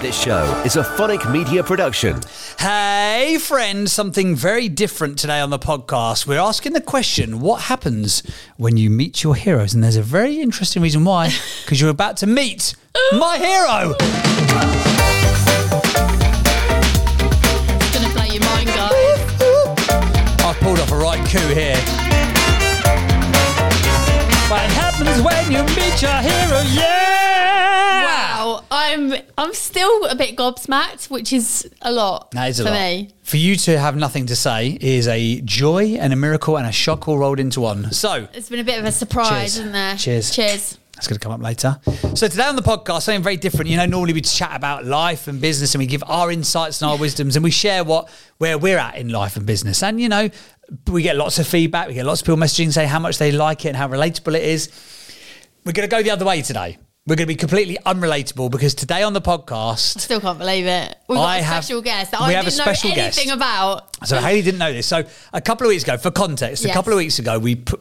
This show is a Phonic Media production. Hey, friends, something very different today on the podcast. We're asking the question, what happens when you meet your heroes? And there's a very interesting reason why, because you're about to meet my hero. It's going to blow your mind, guys. I've pulled off a right coup here. What happens when you meet your hero, I'm still a bit gobsmacked, which is a lot for me. For you to have nothing to say is a joy and a miracle and a shock all rolled into one. So it's been a bit of a surprise, isn't there? Cheers. That's going to come up later. So today on the podcast, something very different. You know, normally we chat about life and business and we give our insights and our wisdoms and we share where we're at in life and business. And, you know, we get lots of feedback. We get lots of people messaging saying how much they like it and how relatable it is. We're going to go the other way today. We're going to be completely unrelatable because today on the podcast... I still can't believe it. We have a special guest that I didn't know anything about. So Hayley didn't know this. So a couple of weeks ago, for context, yes.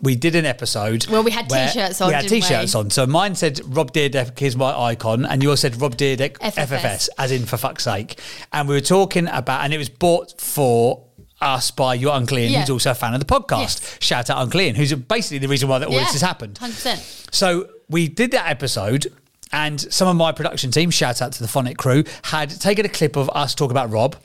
we did an episode... Well, we had T-shirts on, didn't we? So mine said, Rob Dyrdek is my icon, and yours said, Rob Dyrdek FFS, as in for fuck's sake. And we were talking about... And it was bought for... us by your Uncle Ian, who's also a fan of the podcast. Yes. Shout out Uncle Ian, who's basically the reason why all this has happened. 100%. So we did that episode, and some of my production team, shout out to the Phonic crew, had taken a clip of us talking about Rob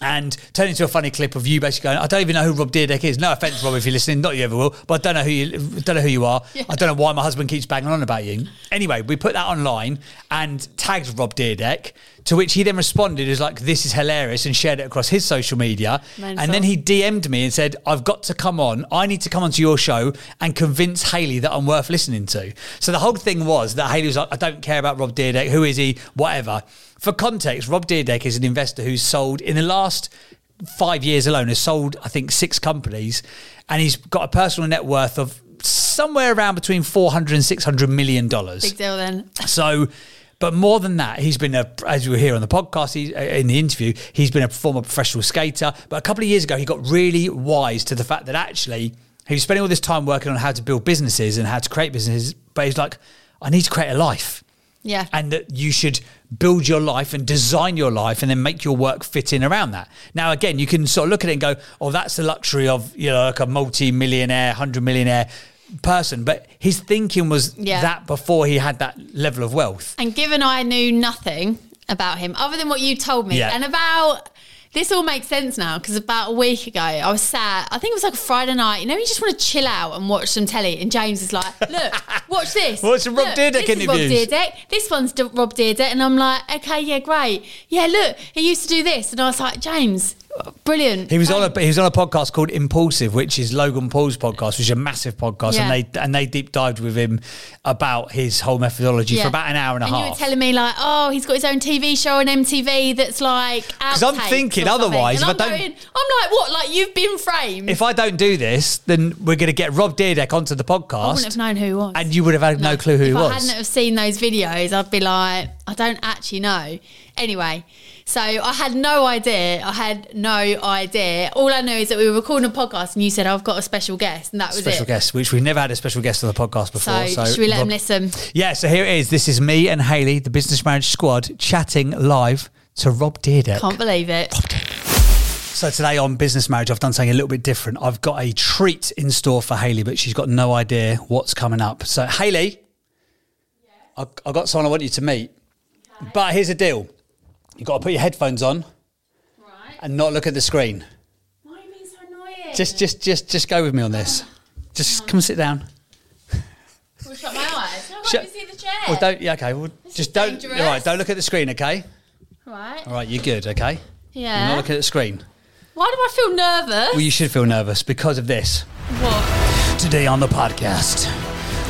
and turned into a funny clip of you basically going, I don't even know who Rob Dyrdek is. No offence, Rob, if you're listening, not you ever will, but I don't know who you are. Yeah. I don't know why my husband keeps banging on about you. Anyway, we put that online and tagged Rob Dyrdek, to which he then responded as like, this is hilarious, and shared it across his social media. Then he DM'd me and said, I've got to come on. I need to come onto your show and convince Hayley that I'm worth listening to. So the whole thing was that Hayley was like, I don't care about Rob Dyrdek. Who is he? Whatever. For context, Rob Dyrdek is an investor who's sold, in the last 5 years alone, has sold, I think, 6 companies, and he's got a personal net worth of somewhere around between $400 and $600 million. Big deal then. So... But more than that, he's been, as you were here on the podcast, in the interview, he's been a former professional skater. But a couple of years ago, he got really wise to the fact that actually he was spending all this time working on how to build businesses and how to create businesses. But he's like, I need to create a life. Yeah. And that you should build your life and design your life and then make your work fit in around that. Now, again, you can sort of look at it and go, oh, that's the luxury of, you know, like a multi-millionaire, 100 millionaire person, but his thinking was that before he had that level of wealth. And given I knew nothing about him other than what you told me, and about this all makes sense now, because about a week ago I was sat, I think it was like a Friday night, you know, you just want to chill out and watch some telly, and James is like, look, watch this. Watch some Rob Dyrdek interviews. This is Rob Dyrdek. This one's Rob Dyrdek. And I'm like, okay, yeah, great. Yeah, look, he used to do this. And I was like, James... Brilliant. He was on a podcast called Impulsive, which is Logan Paul's podcast, which is a massive podcast, and they deep dived with him about his whole methodology for about an hour and a half. You were telling me like, oh, he's got his own TV show on MTV that's like, because I'm thinking otherwise. If I'm like, what? Like, you've been framed. If I don't do this, then we're going to get Rob Dyrdek onto the podcast. I wouldn't have known who he was, and you would have had no clue who he was. If I hadn't have seen those videos, I'd be like, I don't actually know. Anyway. So I had no idea. All I know is that we were recording a podcast and you said, I've got a special guest, and that was it. Special guest, which we've never had a special guest on the podcast before. So should we let them listen? Yeah, so here it is. This is me and Hayley, the Business Marriage squad, chatting live to Rob Dyrdek. Can't believe it. So today on Business Marriage, I've done something a little bit different. I've got a treat in store for Hayley, but she's got no idea what's coming up. So Hayley, I've got someone I want you to meet, but here's the deal. You've got to put your headphones on and not look at the screen. Why are you being so annoying? Just go with me on this. Just come and sit down. Well, shut my eyes. I can't even see the chair. Well, don't, yeah, okay. Well, just don't. All right, don't look at the screen, okay? Right. All right, you're good, okay? Yeah. Not look at the screen. Why do I feel nervous? Well, you should feel nervous because of this. What? Today on the podcast,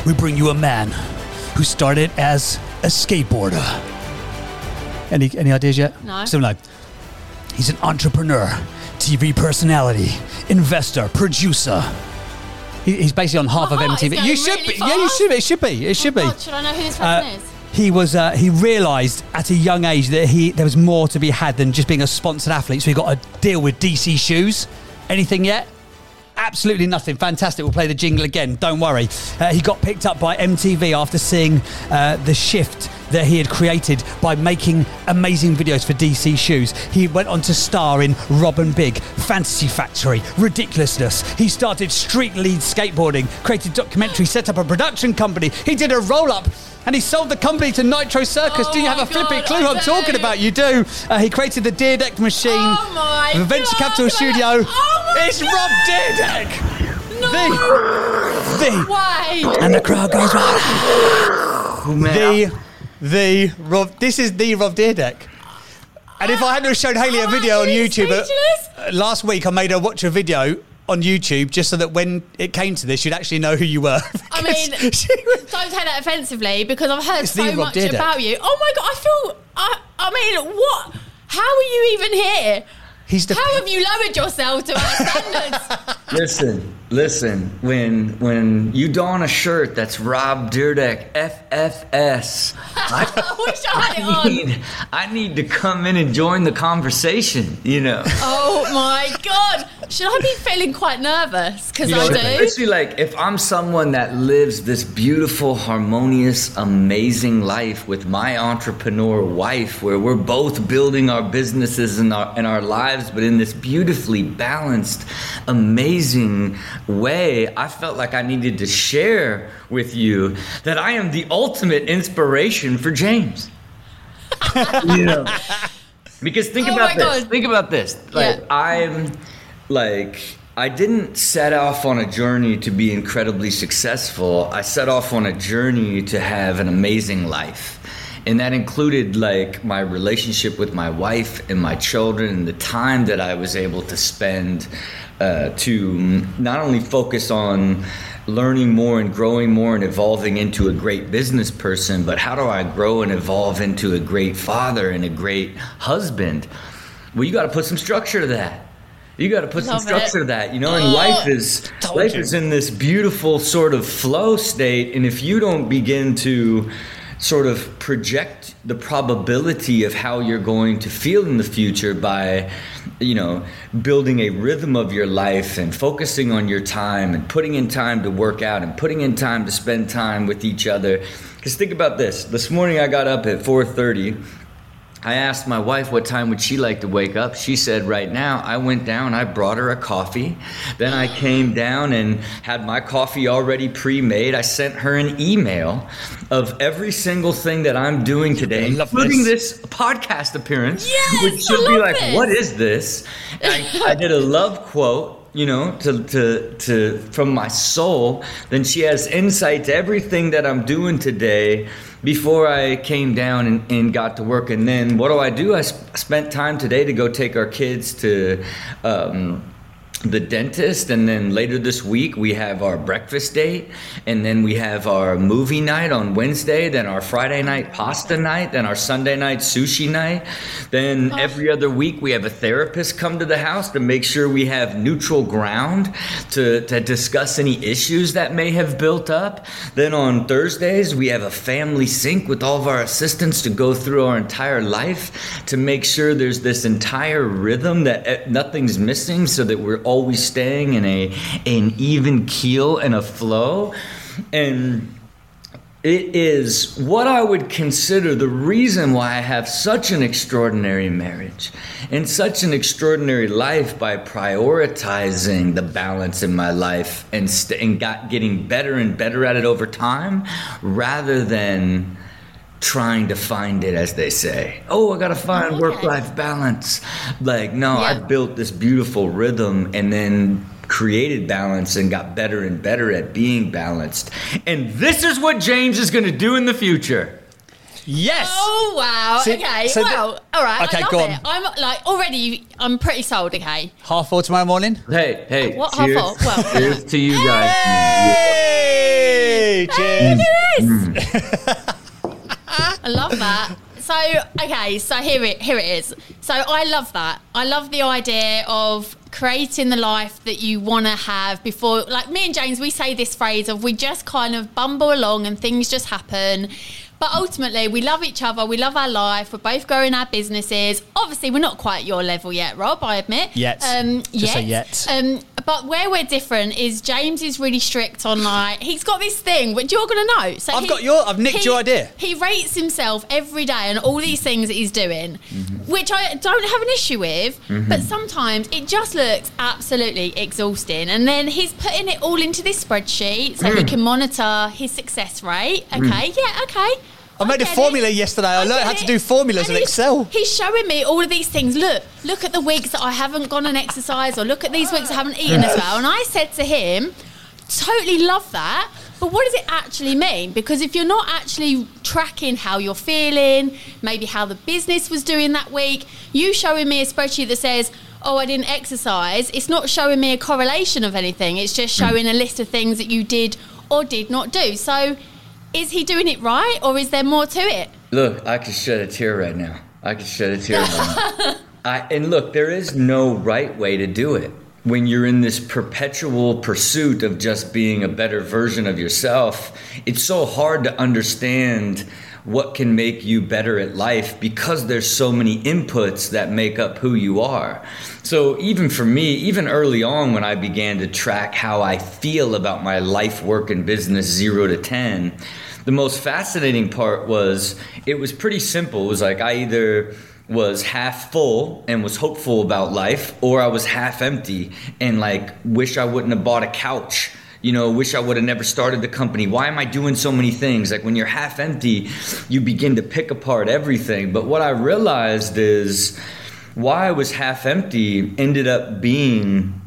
we bring you a man who started as a skateboarder. Any ideas yet? No. Still no. He's an entrepreneur, TV personality, investor, producer. He's basically on half of MTV. You should really be. Fast. Yeah, you should be. It should be. It should be. God, should I know who this person is? He was. He realised at a young age that there was more to be had than just being a sponsored athlete. So he got a deal with DC Shoes. Anything yet? Absolutely nothing. Fantastic. We'll play the jingle again. Don't worry. He got picked up by MTV after seeing the shift that he had created by making amazing videos for DC Shoes. He went on to star in Rob and Big, Fantasy Factory, Ridiculousness. He started Street Lead Skateboarding, created documentary, set up a production company. He did a roll-up and he sold the company to Nitro Circus. Oh, do you have a flipping clue who I'm talking about? You do. He created the Dyrdek Machine, the Venture Capital Studio. Oh it's God. Rob Dyrdek. No. The Why? And the crowd goes wild. Oh, man. The Rob, this is the Rob Dyrdek. And if I hadn't have shown Hayley a video on YouTube last week, I made her watch a video on YouTube just so that when it came to this, you'd actually know who you were. I mean, don't take that offensively because I've heard so much about you. Oh my God, I mean, what? How are you even here? How have you lowered yourself to our standards? Listen. When you don a shirt that's Rob Dyrdek FFS, I wish I had it on. I need to come in and join the conversation. You know. Oh my God! Should I be feeling quite nervous? Because I do. Especially like if I'm someone that lives this beautiful, harmonious, amazing life with my entrepreneur wife, where we're both building our businesses and our lives. But in this beautifully balanced, amazing way, I felt like I needed to share with you that I am the ultimate inspiration for James. Yeah. Because think about this. Like I didn't set off on a journey to be incredibly successful. I set off on a journey to have an amazing life. And that included like my relationship with my wife and my children and the time that I was able to spend to not only focus on learning more and growing more and evolving into a great business person, but how do I grow and evolve into a great father and a great husband? Well, you got to put some structure to that. You got to put some structure to that, you know, and life is in this beautiful sort of flow state. And if you don't begin to sort of project the probability of how you're going to feel in the future by, you know, building a rhythm of your life and focusing on your time and putting in time to work out and putting in time to spend time with each other. Because think about this. This morning I got up at 4:30. I asked my wife what time would she like to wake up. She said right now. I went down, I brought her a coffee. Then I came down and had my coffee already pre-made. I sent her an email of every single thing that I'm doing today, including this podcast appearance, which should be like, what is this? I did a love quote, you know, to from my soul. Then she has insight to everything that I'm doing today before I came down and got to work. And then what do? I spent time today to go take our kids to the dentist. And then later this week, we have our breakfast date. And then we have our movie night on Wednesday. Then our Friday night pasta night. Then our Sunday night sushi night. Then every other week, we have a therapist come to the house to make sure we have neutral ground to discuss any issues that may have built up. Then on Thursdays, we have a family sync with all of our assistants to go through our entire life to make sure there's this entire rhythm that nothing's missing so that we're all always staying in an even keel and a flow. And it is what I would consider the reason why I have such an extraordinary marriage and such an extraordinary life, by prioritizing the balance in my life and getting better and better at it over time, rather than trying to find it, as they say. Oh, I got to find work-life balance. Like, no, I built this beautiful rhythm and then created balance and got better and better at being balanced. And this is what James is going to do in the future. Yes. Oh, wow. All right. Okay, go on. I'm like, already, I'm pretty sold, okay? 4:30 tomorrow morning? Hey. What, cheers. 4:30? Well, cheers to you guys. Hey! Cheers. Hey, look at this. I love that. So, okay, so here it is. So I love that. I love the idea of creating the life that you want to have before. Like me and James, we say this phrase of we just kind of bumble along and things just happen. But ultimately, we love each other. We love our life. We're both growing our businesses. Obviously, we're not quite at your level yet, Rob, I admit. Yet. But where we're different is James is really strict on, like, he's got this thing, which you're going to know. So I've nicked your idea. He rates himself every day and all these things that he's doing, mm-hmm. which I don't have an issue with, mm-hmm. but sometimes it just looks absolutely exhausting. And then he's putting it all into this spreadsheet so he can monitor his success rate. Okay. I made a formula yesterday. I learned how to do formulas in Excel. He's showing me all of these things. Look at the weeks that I haven't gone and exercised, or look at these weeks I haven't eaten as well. And I said to him, totally love that, but what does it actually mean? Because if you're not actually tracking how you're feeling, maybe how the business was doing that week, you showing me a spreadsheet that says, oh, I didn't exercise, it's not showing me a correlation of anything. It's just showing a list of things that you did or did not do. So is he doing it right, or is there more to it? Look, I could shed a tear right now. And look, there is no right way to do it. When you're in this perpetual pursuit of just being a better version of yourself, it's so hard to understand what can make you better at life because there's so many inputs that make up who you are. So even for me, even early on when I began to track how I feel about my life, work, and business 0 to 10, the most fascinating part was it was pretty simple. It was like I either was half full and was hopeful about life, or I was half empty and like wish I wouldn't have bought a couch. You know, wish I would have never started the company. Why am I doing so many things? Like when you're half empty, you begin to pick apart everything. But what I realized is why I was half empty ended up being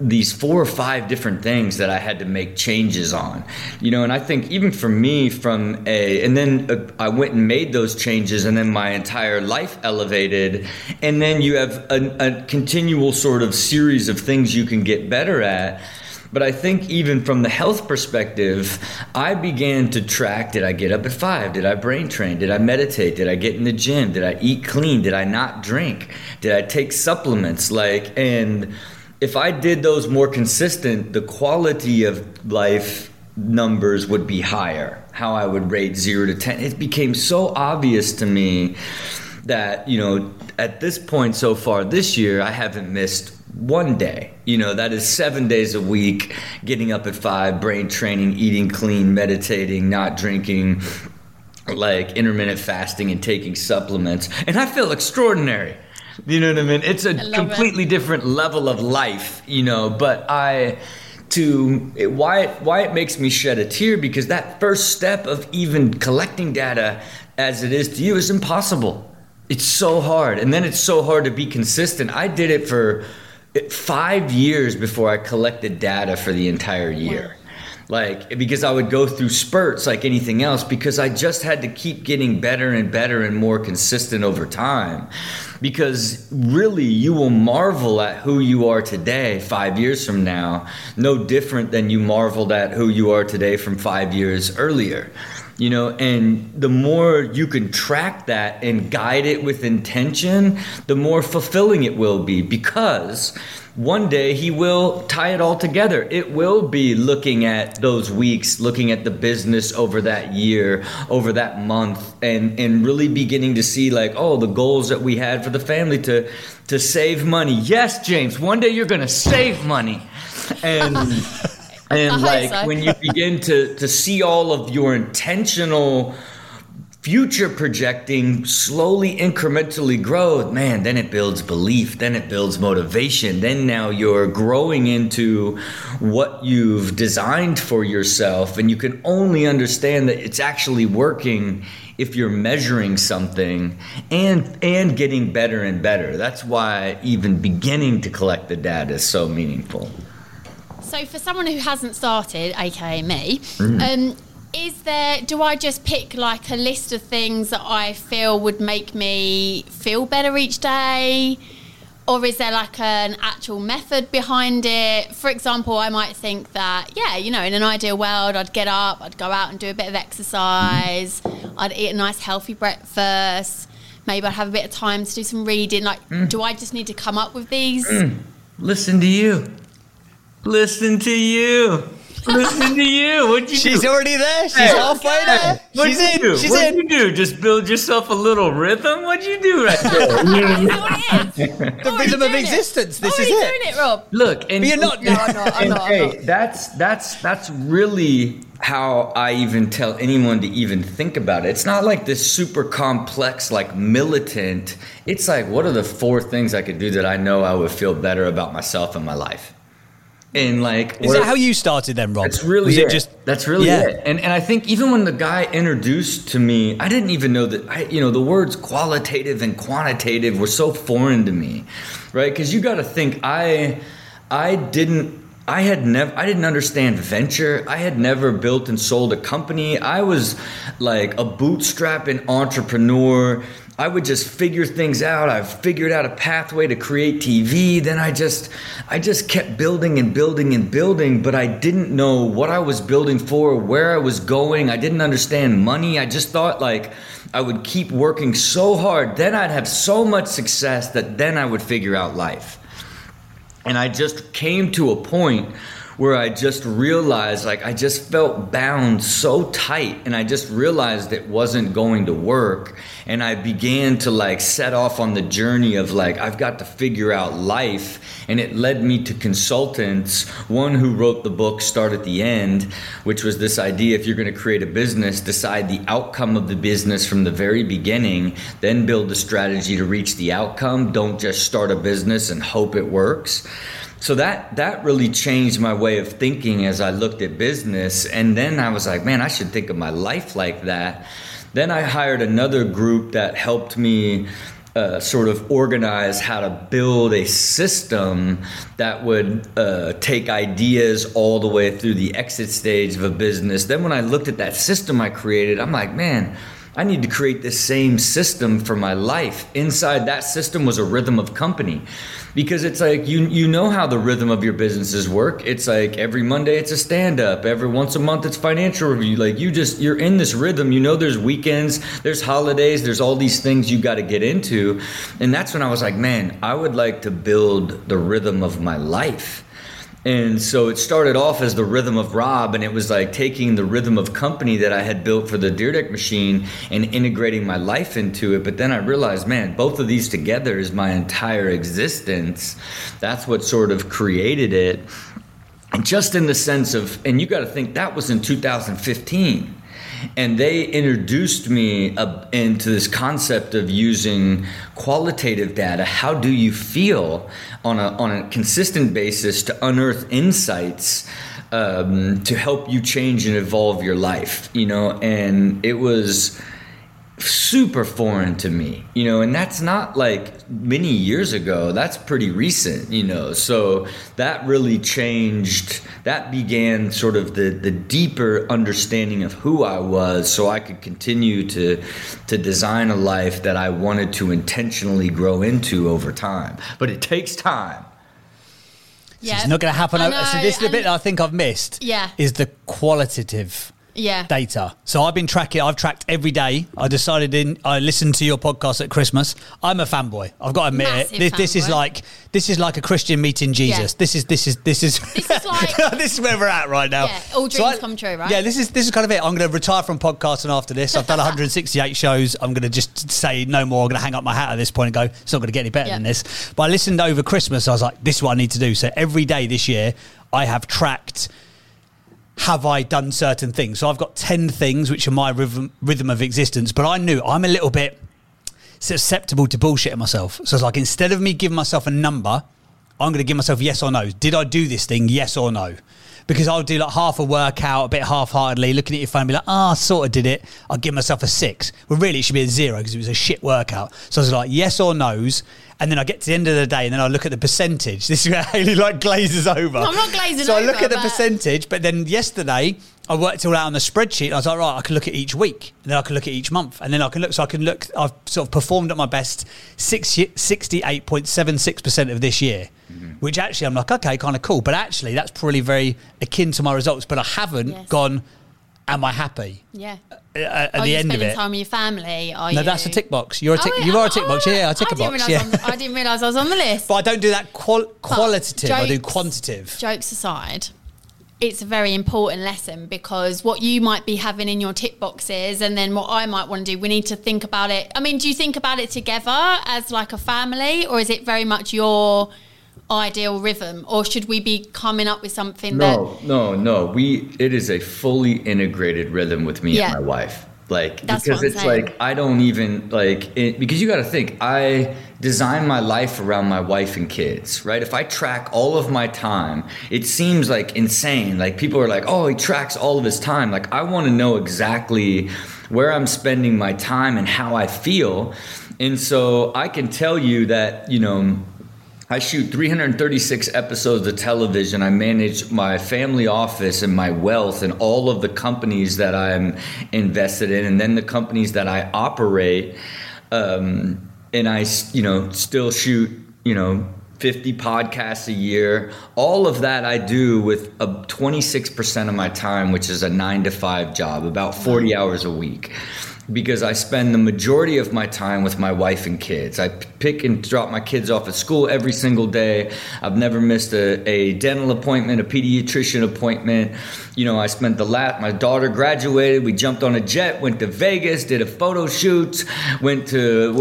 these 4 or 5 different things that I had to make changes on, you know. And I think even for me, I went and made those changes, and then my entire life elevated. And then you have a continual sort of series of things you can get better at. But I think even from the health perspective, I began to track, did I get up at 5? Did I brain train? Did I meditate? Did I get in the gym? Did I eat clean? Did I not drink? Did I take supplements? And if I did those more consistent, the quality of life numbers would be higher, how I would rate 0 to 10. It became so obvious to me that, you know, at this point so far this year, I haven't missed one day. You know, that is 7 days a week, getting up at 5, brain training, eating clean, meditating, not drinking, intermittent fasting, and taking supplements. And I feel extraordinary. You know what I mean? It's a completely different level of life, you know, but why it makes me shed a tear, because that first step of even collecting data as it is to you is impossible. It's so hard. And then it's so hard to be consistent. I did it for 5 years before I collected data for the entire year. Because I would go through spurts like anything else, because I just had to keep getting better and better and more consistent over time. Because really, you will marvel at who you are today 5 years from now, no different than you marveled at who you are today from 5 years earlier. You know, and the more you can track that and guide it with intention, the more fulfilling it will be, because one day he will tie it all together. It will be looking at those weeks, looking at the business over that year, over that month, and really beginning to see the goals that we had for the family to save money. Yes, James, one day you're going to save money. And and when you begin to see all of your intentional future projecting slowly, incrementally grow, man, then it builds belief, then it builds motivation. Then now you're growing into what you've designed for yourself, and you can only understand that it's actually working if you're measuring something and getting better and better. That's why even beginning to collect the data is so meaningful. So for someone who hasn't started, aka me, do I just pick a list of things that I feel would make me feel better each day? Or is there like an actual method behind it? For example, I might think that, yeah, you know, in an ideal world, I'd get up, I'd go out and do a bit of exercise, mm-hmm. I'd eat a nice healthy breakfast, maybe I'd have a bit of time to do some reading. Like, do I just need to come up with these? Listen to you. What'd you do? She's already there. She's all fired up. What'd you do? Just build yourself a little rhythm? What'd you do right there? The rhythm of existence. This is it. You're doing it, Rob. Look. And but you're not. No, I'm not. Hey, that's really how I even tell anyone to even think about it. It's not like this super complex, like militant. It's like, what are the four things I could do that I know I would feel better about myself and my life? And like, is that how you started then, Rob? That's really it. That's really it. And I think even when the guy introduced to me, I didn't even know that, the words qualitative and quantitative were so foreign to me, right? Because you got to think, I didn't understand venture. I had never built and sold a company. I was like a bootstrapping entrepreneur. I would just figure things out. I figured out a pathway to create TV. Then I just kept building and building and building, but I didn't know what I was building for, where I was going. I didn't understand money. I just thought like I would keep working so hard. Then I'd have so much success that then I would figure out life. And I just came to a point where I just realized, like, I just felt bound so tight, and I just realized it wasn't going to work. And I began to like set off on the journey of like, I've got to figure out life. And it led me to consultants, one who wrote the book Start at the End, which was this idea, if you're going to create a business, decide the outcome of the business from the very beginning, then build a strategy to reach the outcome. Don't just start a business and hope it works. So that really changed my way of thinking as I looked at business. And then I was like, man, I should think of my life like that. Then I hired another group that helped me sort of organize how to build a system that would take ideas all the way through the exit stage of a business. Then when I looked at that system I created, I'm like, man, I need to create this same system for my life. Inside that system was a rhythm of company, because it's like, you know how the rhythm of your businesses work. It's like every Monday it's a stand-up, every once a month it's financial review. Like you're in this rhythm, you know, there's weekends, there's holidays, there's all these things you got to get into. And that's when I was like, man, I would like to build the rhythm of my life. And so it started off as the rhythm of Rob, and it was like taking the rhythm of company that I had built for the Dyrdek Machine and integrating my life into it. But then I realized, man, both of these together is my entire existence. That's what sort of created it. And just in the sense of, and you got to think that was in 2015. And they introduced me into this concept of using qualitative data. How do you feel on a consistent basis to unearth insights to help you change and evolve your life? You know, and it was super foreign to me, you know, and that's not like many years ago, that's pretty recent, you know, so that really changed, that began sort of the deeper understanding of who I was, so I could continue to design a life that I wanted to intentionally grow into over time, but it takes time. Yeah. So it's not going to happen. So this is a bit I think I've missed, is the qualitative data. So I've tracked every day. I listened to your podcast at Christmas. I'm a fanboy. I've got to admit it. This is like a Christian meeting Jesus. Yeah. This is where we're at right now. Yeah, all dreams come true, right? Yeah, this is kind of it. I'm going to retire from podcasting after this. I've done 168 shows. I'm going to just say no more. I'm going to hang up my hat at this point and go, it's not going to get any better than this. But I listened over Christmas. I was like, this is what I need to do. So every day this year, I have tracked, have I done certain things? So I've got 10 things which are my rhythm of existence, but I knew I'm a little bit susceptible to bullshitting myself. So it's like, instead of me giving myself a number, I'm going to give myself yes or no. Did I do this thing? Yes or no? Because I'll do like half a workout, a bit half-heartedly, looking at your phone and be like, sort of did it. I'll give myself a 6. Well, really, it should be a 0 because it was a shit workout. So I was like, yes or no's. And then I get to the end of the day and then I look at the percentage. This is where Hayley like glazes over. No, I'm not glazing over. So I look at the percentage, but then yesterday I worked it all out on the spreadsheet. I was like, right, I can look at each week, and then I can look at each month, and then I can look. So I can look. I've sort of performed at my best 68.76% of this year, which actually I'm like, okay, kind of cool. But actually, that's probably very akin to my results. But I haven't gone, am I happy? Yeah. At the end of it. Are you spending time with your family? No, that's a tick box. You are a tick box. Yeah, I tick a box. Yeah. I didn't realise I was on the list. But I don't do that qualitative. Jokes, I do quantitative. Jokes aside, it's a very important lesson, because what you might be having in your tick boxes and then what I might want to do, we need to think about it. I mean, do you think about it together as like a family, or is it very much your ideal rhythm, or should we be coming up with something? No. It is a fully integrated rhythm with me and my wife. Like, that's because it's saying. Like, I don't even like it, because you got to think, I design my life around my wife and kids, right? If I track all of my time, it seems like insane. Like, people are like, oh, he tracks all of his time. Like, I want to know exactly where I'm spending my time and how I feel. And so I can tell you that, you know, I shoot 336 episodes of television. I manage my family office and my wealth and all of the companies that I'm invested in, and then the companies that I operate. And I, you know, still shoot, you know, 50 podcasts a year. All of that I do with 26% of my time, which is a 9-to-5 job, about 40 hours a week. Because I spend the majority of my time with my wife and kids. I pick and drop my kids off at school every single day. I've never missed a dental appointment, a pediatrician appointment. You know, I spent my daughter graduated, we jumped on a jet, went to Vegas, did a photo shoot, went to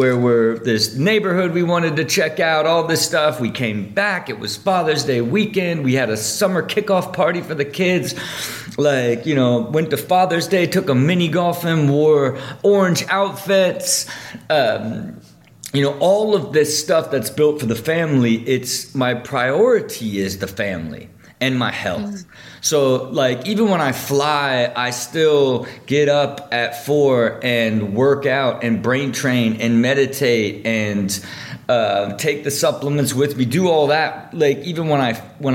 this neighborhood we wanted to check out, all this stuff. We came back, it was Father's Day weekend, we had a summer kickoff party for the kids. Like, you know, went to Father's Day, took a mini golfing, wore orange outfits, you know, all of this stuff that's built for the family. It's my priority is the family and my health. So, like, even when I fly, I still get up at 4 and work out and brain train and meditate and take the supplements with me, do all that. Like, even when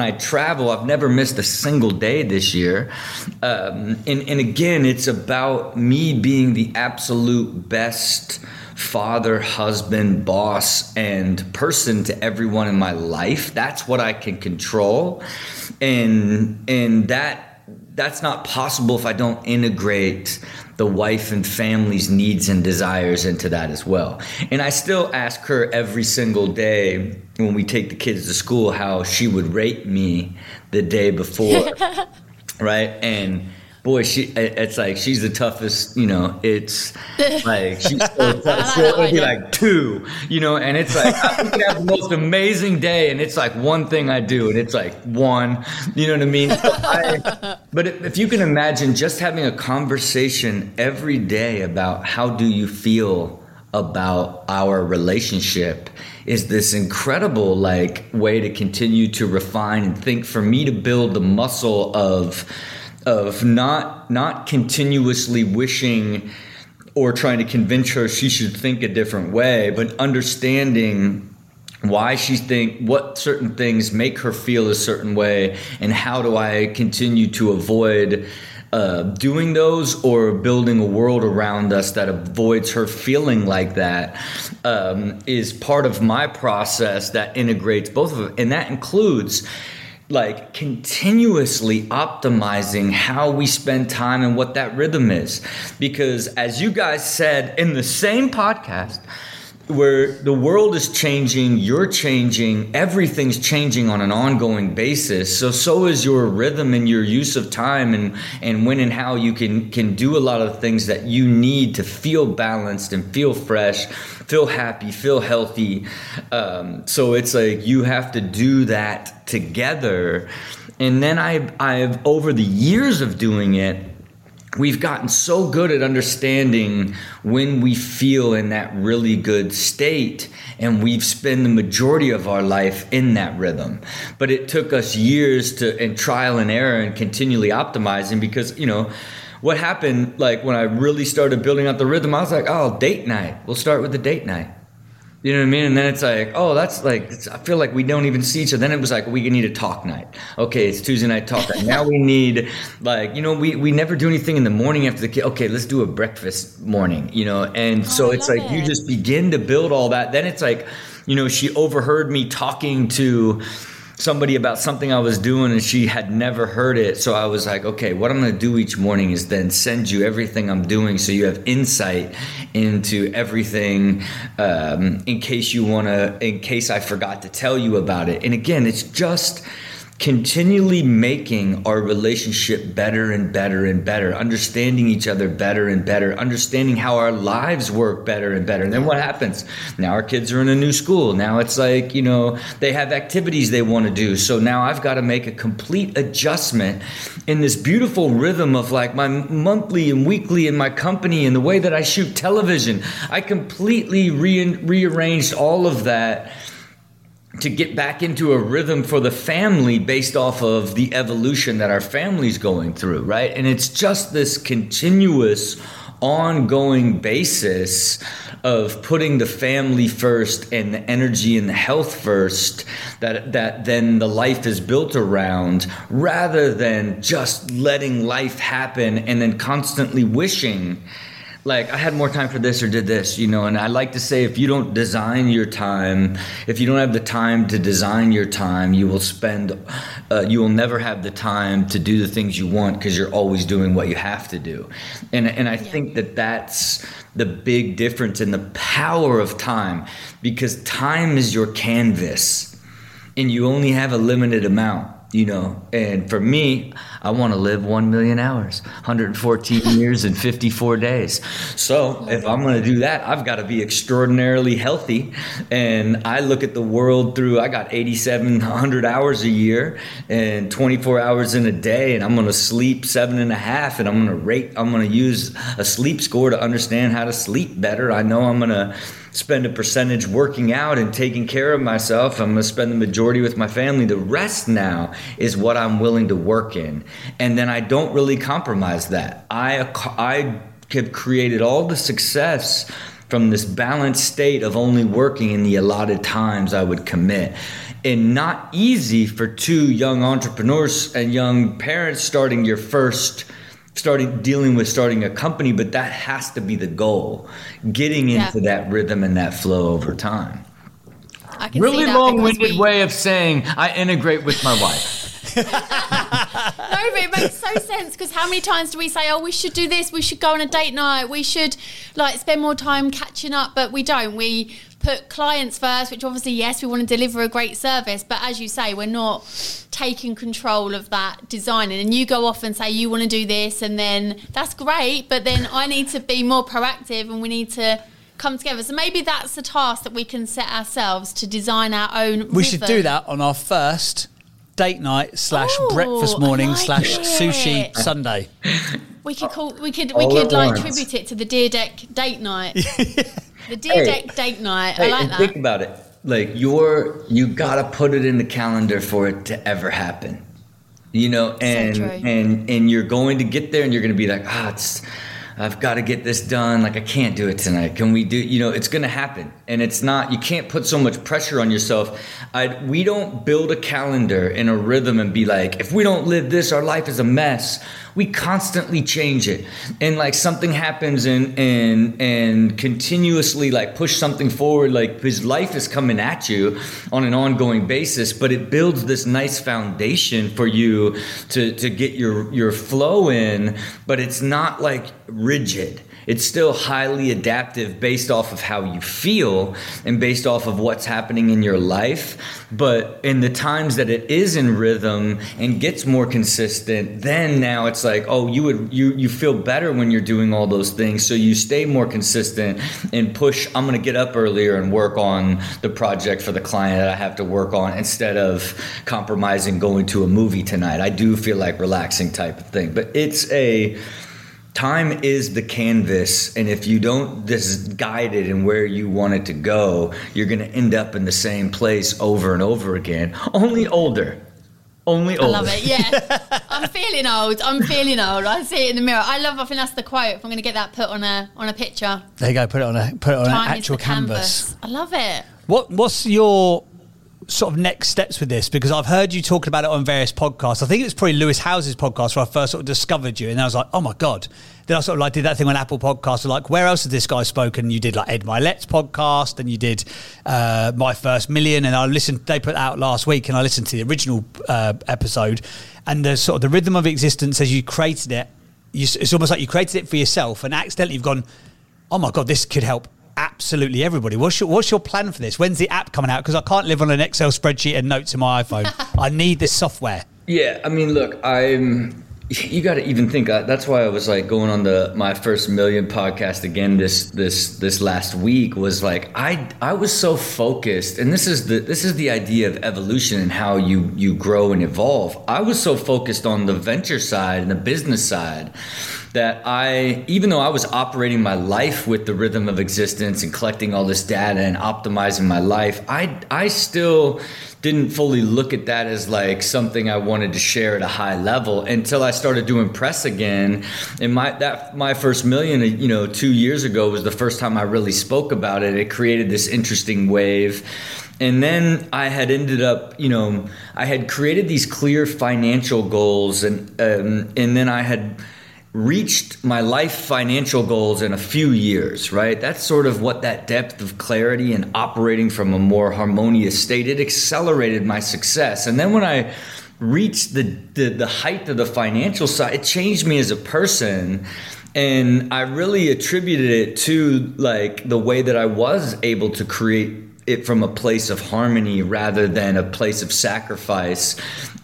I travel, I've never missed a single day this year. And again, it's about me being the absolute best father, husband, boss, and person to everyone in my life. That's what I can control. And that's not possible if I don't integrate the wife and family's needs and desires into that as well. And I still ask her every single day when we take the kids to school how she would rate me the day before, right? And boy, it's like she's the toughest, you know, it's like she's so tough. So it'll be like 2, you know, and it's like we can have the most amazing day and it's like one thing I do and it's like 1, you know what I mean? But if you can imagine just having a conversation every day about how do you feel about our relationship is this incredible like way to continue to refine and think, for me to build the muscle of not continuously wishing or trying to convince her she should think a different way, but understanding why she what certain things make her feel a certain way, and how do I continue to avoid doing those or building a world around us that avoids her feeling like that, is part of my process that integrates both of them. And that includes like continuously optimizing how we spend time and what that rhythm is. Because as you guys said in the same podcast, where the world is changing, you're changing, everything's changing on an ongoing basis. So is your rhythm and your use of time and when and how you can do a lot of things that you need to feel balanced and feel fresh, feel happy, feel healthy. So it's like you have to do that together. And then I've over the years of doing it, we've gotten so good at understanding when we feel in that really good state, and we've spent the majority of our life in that rhythm. But it took us years and trial and error and continually optimizing, because, you know, what happened, like when I really started building up the rhythm, I was like, oh, date night. We'll start with the date night. You know what I mean? And then it's like, oh, that's like, I feel like we don't even see each other. Then it was like, we need a talk night. Okay, it's Tuesday night talk night. Now we need, like, you know, we never do anything in the morning after the kid. Okay, let's do a breakfast morning, you know? And so it's like, you just begin to build all that. Then it's like, you know, she overheard me talking to somebody about something I was doing and she had never heard it. So I was like, okay, what I'm going to do each morning is then send you everything I'm doing so you have insight into everything in case you want to, in case I forgot to tell you about it. And again, it's just continually making our relationship better and better and better, understanding each other better and better, understanding how our lives work better and better. And then what happens? Now our kids are in a new school. Now it's like, you know, they have activities they want to do. So now I've got to make a complete adjustment in this beautiful rhythm of like my monthly and weekly and my company and the way that I shoot television. I completely rearranged all of that to get back into a rhythm for the family based off of the evolution that our family's going through, right? And it's just this continuous, ongoing basis of putting the family first and the energy and the health first that then the life is built around, rather than just letting life happen and then constantly wishing, like, I had more time for this or did this, you know. And I like to say, if you don't design your time, if you don't have the time to design your time, you will spend, you will never have the time to do the things you want because you're always doing what you have to do. And I think that that's the big difference in the power of time, because time is your canvas and you only have a limited amount. You know, and for me, I want to live 1 million hours, 114 years and 54 days. So if I'm going to do that, I've got to be extraordinarily healthy. And I look at the world through, I got 8,700 hours a year and 24 hours in a day. And I'm going to sleep 7.5 and I'm going to use a sleep score to understand how to sleep better. I know I'm going to spend a percentage working out and taking care of myself. I'm going to spend the majority with my family. The rest now is what I'm willing to work in. And then I don't really compromise that. I have created all the success from this balanced state of only working in the allotted times I would commit. And not easy for two young entrepreneurs and young parents starting a company, but that has to be the goal, getting into that rhythm and that flow over time. I can really long-winded way of saying I integrate with my wife. No, but it makes so sense, because how many times do we say, oh, we should do this, we should go on a date night, we should like spend more time catching up, but we don't. We put clients first, which obviously, yes, we want to deliver a great service, but as you say, we're not taking control of that designing. And you go off and say you want to do this, and then that's great, but then I need to be more proactive and we need to come together. So maybe that's the task that we can set ourselves, to design our own rhythm. We should do that on our first date night / breakfast morning / sushi Sunday. We could tribute it to the Dyrdek date night. The Dyrdek date night. I like that. Think about it. Like, you gotta put it in the calendar for it to ever happen. You know, and you're going to get there and you're gonna be like, I've got to get this done. Like, I can't do it tonight. Can we do, you know, it's going to happen. And it's not, you can't put so much pressure on yourself. We don't build a calendar in a rhythm and be like, if we don't live this, our life is a mess. We constantly change it. And like something happens and continuously like push something forward. Like, his life is coming at you on an ongoing basis, but it builds this nice foundation for you to get your flow in, but it's not like rigid. It's still highly adaptive based off of how you feel and based off of what's happening in your life. But in the times that it is in rhythm and gets more consistent, then now it's like, oh, you feel better when you're doing all those things. So you stay more consistent and push. I'm going to get up earlier and work on the project for the client that I have to work on, instead of compromising going to a movie tonight. I do feel like relaxing type of thing, but time is the canvas, and if you don't guide it in where you want it to go, you're going to end up in the same place over and over again, only older. Only old. I love it, yeah. I'm feeling old. I see it in the mirror. I think that's the quote. If I'm going to get that put on a picture. There you go, put it on an actual canvas. I love it. What's your sort of next steps with this? Because I've heard you talking about it on various podcasts. I think it was probably Lewis Howes' podcast where I first sort of discovered you, and I was like, oh my God. Then I sort of like did that thing on Apple Podcasts, like, where else has this guy spoken? You did like Ed Milet's podcast, and you did My First Million, and I listened, they put out last week, and I listened to the original episode, and the sort of the rhythm of existence as you created it, it's almost like you created it for yourself, and accidentally you've gone, oh my God, this could help absolutely everybody. What's your plan for this? When's the app coming out? Because I can't live on an Excel spreadsheet and notes in my iPhone. I need this software. Yeah, I mean, look, you got to even think. That's why I was like going on the My First Million podcast again this last week. Was like I was so focused, and this is the idea of evolution and how you grow and evolve. I was so focused on the venture side and the business side that even though I was operating my life with the rhythm of existence and collecting all this data and optimizing my life, I still didn't fully look at that as like something I wanted to share at a high level until I started doing press again. And my first million, 2 years ago was the first time I really spoke about it. It created this interesting wave. And then I had ended up, I had created these clear financial goals, and then I had reached my life financial goals in a few years, right? That's sort of what that depth of clarity and operating from a more harmonious state, it accelerated my success. And then when I reached the height of the financial side, it changed me as a person. And I really attributed it to like the way that I was able to create it from a place of harmony rather than a place of sacrifice.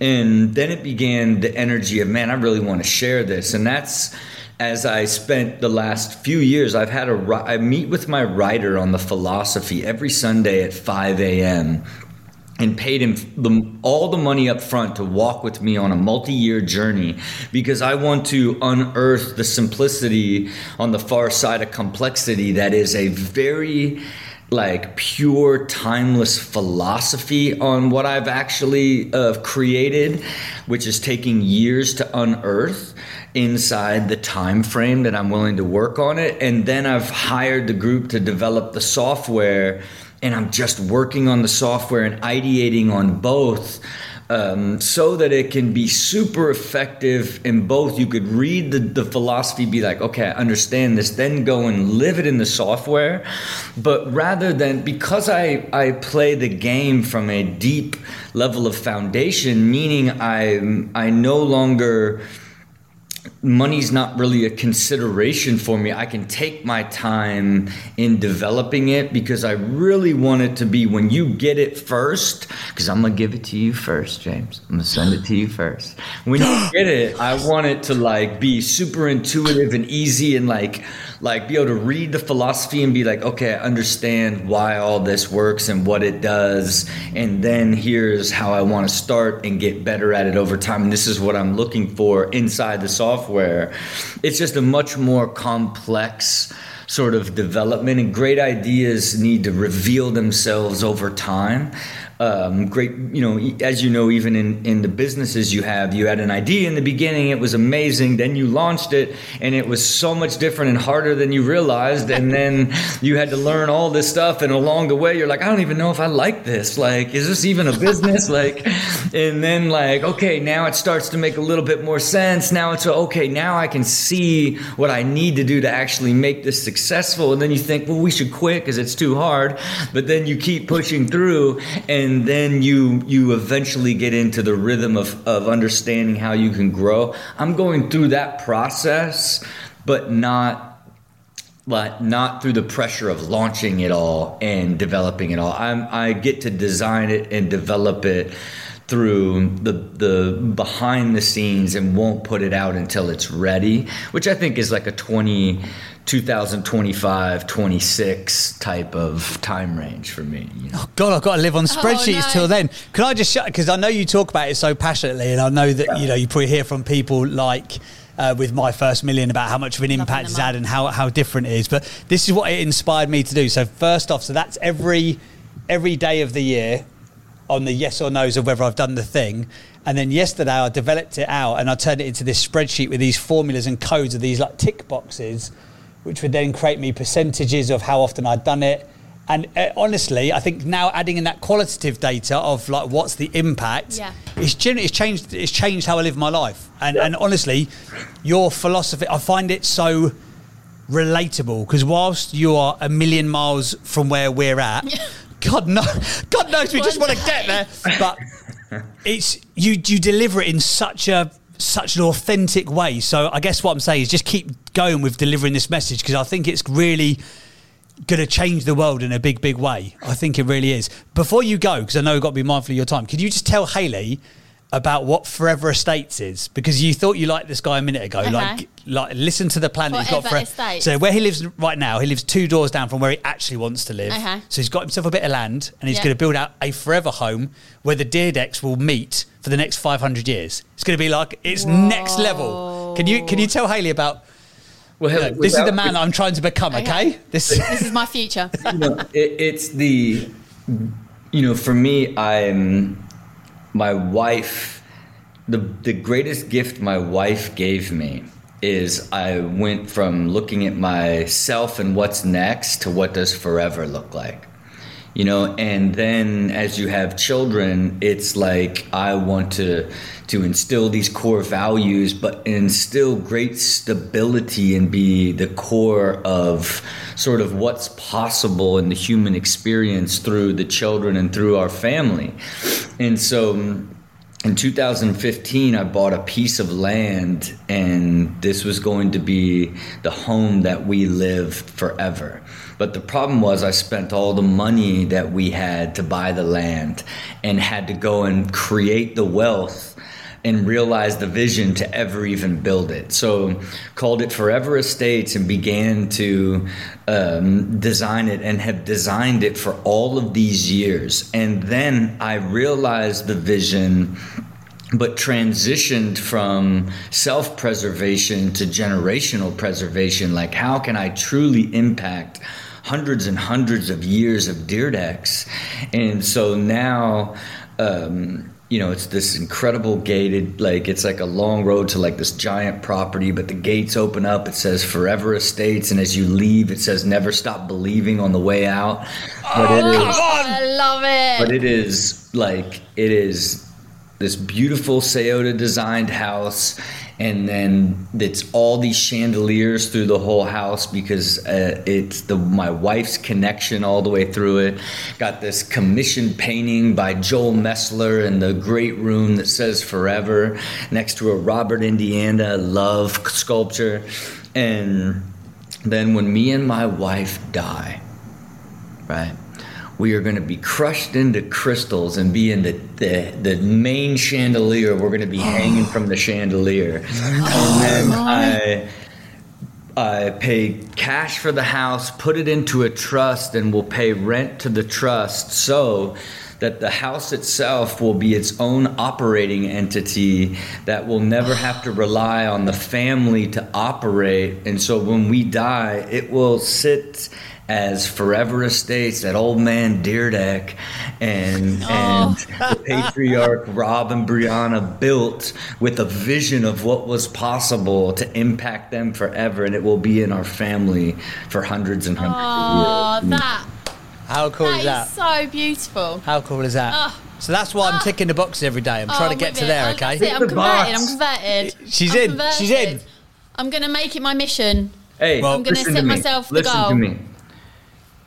And then it began the energy of, man, I really want to share this. And that's as I spent the last few years, I meet with my writer on the philosophy every Sunday at 5 a.m. and paid him all the money up front to walk with me on a multi-year journey, because I want to unearth the simplicity on the far side of complexity that is a very like pure timeless philosophy on what I've actually created, which is taking years to unearth inside the time frame that I'm willing to work on it. And then I've hired the group to develop the software, and I'm just working on the software and ideating on both, so that it can be super effective in both. You could read the philosophy, be like, okay, I understand this, then go and live it in the software. But rather than, because I play the game from a deep level of foundation, meaning I no longer, money's not really a consideration for me. I can take my time in developing it, because I really want it to be when you get it first, because I'm going to give it to you first, James. I'm going to send it to you first. When you get it, I want it to like be super intuitive and easy, and like be able to read the philosophy and be like, okay, I understand why all this works and what it does. And then here's how I want to start and get better at it over time. And this is what I'm looking for inside the software. It's just a much more complex sort of development, and great ideas need to reveal themselves over time. Great, as you know, even in the businesses you had an idea in the beginning, it was amazing. Then you launched it, and it was so much different and harder than you realized. And then you had to learn all this stuff. And along the way, you're like, I don't even know if I like this. Like, is this even a business? And then okay, now it starts to make a little bit more sense. Now it's okay. Now I can see what I need to do to actually make this successful. And then you think, well, we should quit because it's too hard. But then you keep pushing through, and then you eventually get into the rhythm of understanding how you can grow. I'm going through that process, but not through the pressure of launching it all and developing it all. I get to design it and develop it through the behind the scenes, and won't put it out until it's ready, which I think is like a 2025, 26 type of time range for me. Oh God, I've got to live on spreadsheets till then. Can I just shut? Because I know you talk about it so passionately, and I know that you probably hear from people like with My First Million about how much of an impact it's had and how different it is. But this is what it inspired me to do. So first off, so that's every day of the year on the yes or no's of whether I've done the thing. And then yesterday I developed it out and I turned it into this spreadsheet with these formulas and codes of these like tick boxes, which would then create me percentages of how often I'd done it. And honestly, I think now adding in that qualitative data of like what's the impact, it's changed how I live my life. And honestly, your philosophy, I find it so relatable, because whilst you are a million miles from where we're at, God knows we just want to get there. But it's you deliver it in such an authentic way. So I guess what I'm saying is just keep going with delivering this message, because I think it's really going to change the world in a big, big way. I think it really is. Before you go, because I know we've got to be mindful of your time, could you just tell Hayley about what Forever Estates is? Because you thought you liked this guy a minute ago. Okay. Like listen to the plan that he's got for Estates. So where he lives right now, he lives 2 doors down from where he actually wants to live. Okay. So he's got himself a bit of land, and he's going to build out a forever home where the Dyrdeks will meet for the next 500 years. It's going to be like, it's next level. Can you tell Hayley about... Well, this is the man I'm trying to become, okay? This is my future. For me, I'm my wife. The greatest gift my wife gave me is I went from looking at myself and what's next to what does forever look like, and then as you have children, it's like I want to instill these core values, but instill great stability and be the core of sort of what's possible in the human experience through the children and through our family. And so in 2015, I bought a piece of land, and this was going to be the home that we lived forever. But the problem was I spent all the money that we had to buy the land and had to go and create the wealth and realize the vision to ever even build it. So called it Forever Estates and began to design it, and have designed it for all of these years. And then I realized the vision, but transitioned from self-preservation to generational preservation. Like, how can I truly impact hundreds and hundreds of years of Dyrdeks? And so now... it's this incredible gated, like it's like a long road to like this giant property, but the gates open up, it says Forever Estates, and as you leave it says never stop believing on the way out. I love it. But it is this beautiful Sayota designed house, and then it's all these chandeliers through the whole house, because it's my wife's connection all the way through it. Got this commissioned painting by Joel Messler in the great room that says forever, next to a Robert Indiana love sculpture. And then when me and my wife die, right, we are going to be crushed into crystals and be in the main chandelier. We're going to be hanging from the chandelier. And then I pay cash for the house, put it into a trust, and will pay rent to the trust so that the house itself will be its own operating entity that will never have to rely on the family to operate. And so when we die, it will sit as Forever Estates, that old man Dyrdek and the patriarch Rob and Brianna built with a vision of what was possible to impact them forever, and it will be in our family for hundreds and hundreds of years. How cool is that? That is so beautiful. How cool is that? So that's why I'm ticking the boxes every day. I'm trying to get to there, okay? I'm converted. She's in. I'm going to make it my mission. Hey, I'm going to set myself the goal. Listen to me.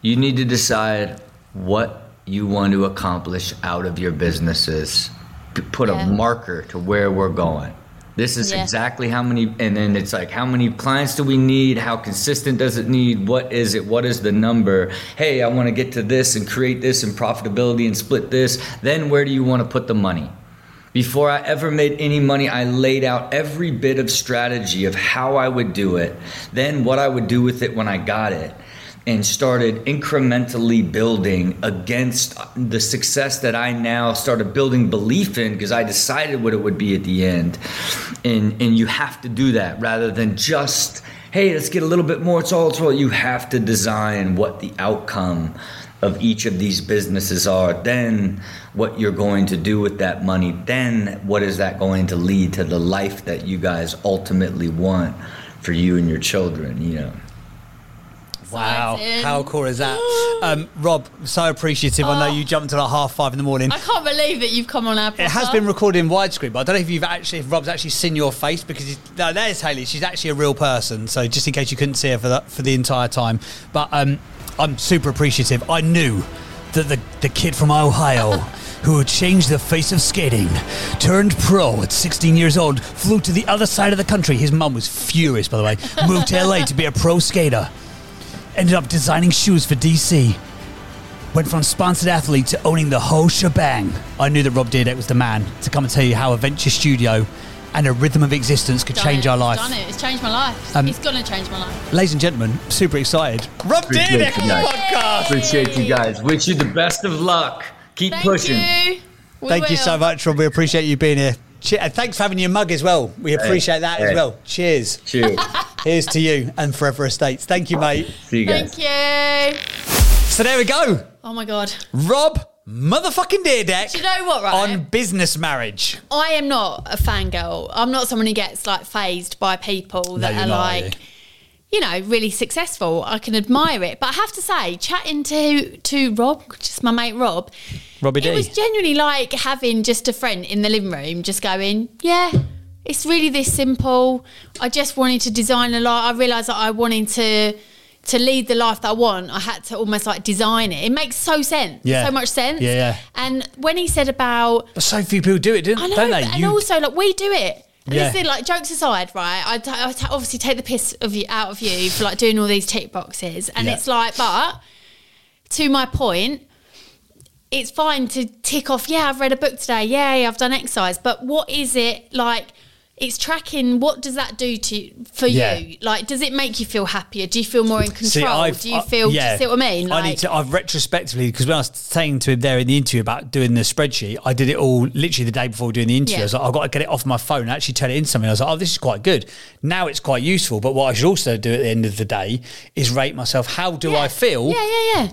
You need to decide what you want to accomplish out of your businesses. Put a marker to where we're going. This is exactly how many, and then it's like, how many clients do we need? How consistent does it need? What is it? What is the number? Hey, I want to get to this and create this and profitability and split this. Then where do you want to put the money? Before I ever made any money, I laid out every bit of strategy of how I would do it, then what I would do with it when I got it, and started incrementally building against the success that I now started building belief in, because I decided what it would be at the end. And you have to do that rather than just, hey, let's get a little bit more. It's all you have to design what the outcome of each of these businesses are, then what you're going to do with that money, then what is that going to lead to the life that you guys ultimately want for you and your children, you know. Wow, how cool is that? Rob, so appreciative. I know you jumped on at 5:30 in the morning. I can't believe that you've come on our podcast. It has been recorded in widescreen, but I don't know if you've actually, if Rob's actually seen your face, because no, there's Hayley. She's actually a real person. So just in case you couldn't see her for the entire time. But I'm super appreciative. I knew that the kid from Ohio who had changed the face of skating, turned pro at 16 years old, flew to the other side of the country. His mum was furious, by the way. Moved to LA to be a pro skater. Ended up designing shoes for DC. Went from sponsored athlete to owning the whole shebang. I knew that Rob Dyrdek was the man to come and tell you how a venture studio and a rhythm of existence could change our life. Done it. It's changed my life. It's going to change my life. Ladies and gentlemen, super excited. Rob Dyrdek on the podcast. Appreciate you guys. Wish you the best of luck. Keep pushing. Thank you so much, Rob. We appreciate you being here. And thanks for having your mug as well. We appreciate that as well. Cheers. Cheers. Here's to you and Forever Estates. Thank you, mate. See you guys. Thank you. So there we go. Oh, my God. Rob motherfucking Dyrdek. Do you know what, right? On Business Marriage. I am not a fangirl. I'm not someone who gets, like, phased by people that are, like, you know, really successful. I can admire it. But I have to say, chatting to Rob, just my mate Rob, Robbie D, it was genuinely like having just a friend in the living room just going, yeah, it's really this simple. I just wanted to design a life. I realised that I wanted to lead the life that I want. I had to almost like design it. It makes so much sense. Yeah, yeah. And when he said about... But so few people do it, don't they? And also, like, we do it. Yeah. Listen, like, jokes aside, right, I obviously take the piss out of you for, like, doing all these tick boxes. And it's like, but to my point, it's fine to tick off, yeah, I've read a book today, yeah, I've done exercise. But what is it, like, it's tracking, what does that do for you? Like, does it make you feel happier? Do you feel more in control? Do you see what I mean? Like, I've retrospectively, because when I was saying to him there in the interview about doing the spreadsheet, I did it all literally the day before doing the interview. Yeah. I was like, I've got to get it off my phone and actually turn it into something. I was like, oh, this is quite good. Now it's quite useful. But what I should also do at the end of the day is rate myself. How do I feel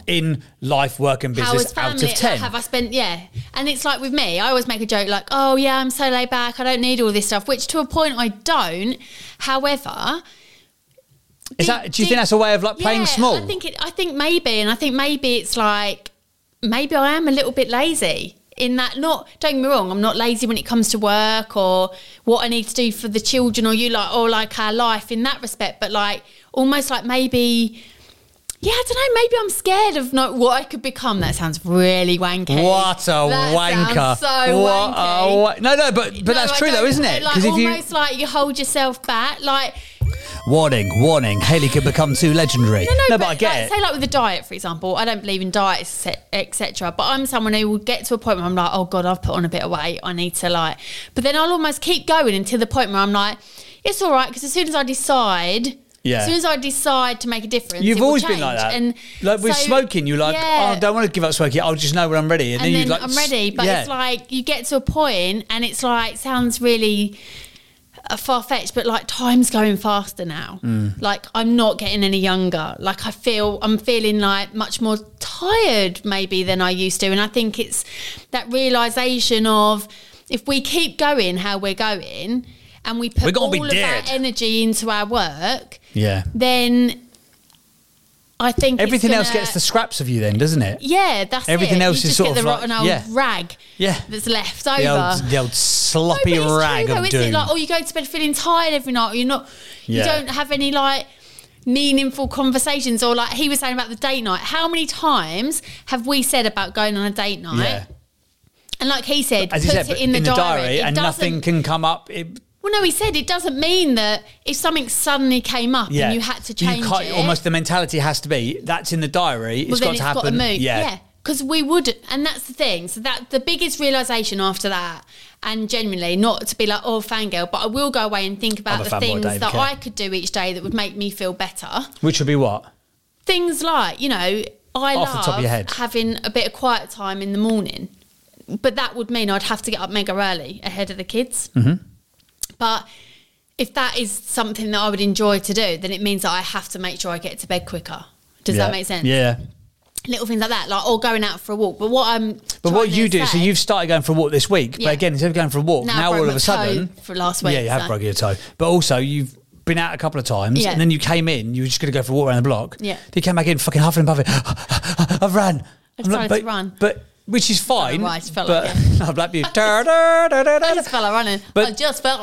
in life, work and business out of 10? Have I spent, And it's like with me, I always make a joke like, oh, yeah, I'm so laid back. I don't need all this stuff, which to a point I don't. However, do you think that's a way of like playing small? I think maybe it's like, maybe I am a little bit lazy in that, not, don't get me wrong, I'm not lazy when it comes to work or what I need to do for the children or our life in that respect, but like almost like maybe... Yeah, I don't know. Maybe I'm scared of not what I could become. That sounds really wanky. That sounds so wanky. But that's true though, isn't it? Like almost like you hold yourself back. Like warning. Hayley could become too legendary. No, but I get it. Say like with a diet, for example. I don't believe in diets, etc. But I'm someone who will get to a point where I'm like, oh God, I've put on a bit of weight. I need to like. But then I'll almost keep going until the point where I'm like, it's all right because as soon as I decide. Yeah. As soon as I decide to make a difference, you've always been like that. And like with smoking, you're like, oh, I don't want to give up smoking. I'll just know when I'm ready, and then you're like, I'm ready. But it's like you get to a point, and it's like sounds really far fetched, but like time's going faster now. Mm. Like I'm not getting any younger. Like I'm feeling like much more tired maybe than I used to, and I think it's that realization of if we keep going how we're going. And we put all of our energy into our work, then I think everything else gets the scraps of you then, doesn't it? Yeah, that's everything else is sort of like... You just get the rotten old rag that's left over. The old sloppy rag of doom. Like, you go to bed feeling tired every night, or you're not, you don't have any like meaningful conversations, or like he was saying about the date night. How many times have we said about going on a date night? Yeah. And like he said, put it in the diary. And nothing can come up... Well, no, he said it doesn't mean that if something suddenly came up and you had to change it. Almost the mentality has to be, that's in the diary, well, it's got to happen. Got to move. Yeah, because we would, and that's the thing. So that the biggest realisation after that, and genuinely not to be like, oh, fangirl, but I will go away and think about the things that I could do each day that would make me feel better. Which would be what? Things like, you know, I love having a bit of quiet time in the morning, but that would mean I'd have to get up mega early ahead of the kids. Mm-hmm. But if that is something that I would enjoy to do, then it means that I have to make sure I get to bed quicker. Does that make sense? Yeah. little things like that, like, or going out for a walk. But what I'm... But what you do, so you've started going for a walk this week, yeah. But again, instead of going for a walk, now all of a sudden... for last week. Yeah, you have broken your toe. But also, you've been out a couple of times, yeah. And then you came in, you were just going to go for a walk around the block. Yeah. You came back in fucking huffing and puffing. I've run. I've tried to run. But... Which is fine. I just felt like running. I just felt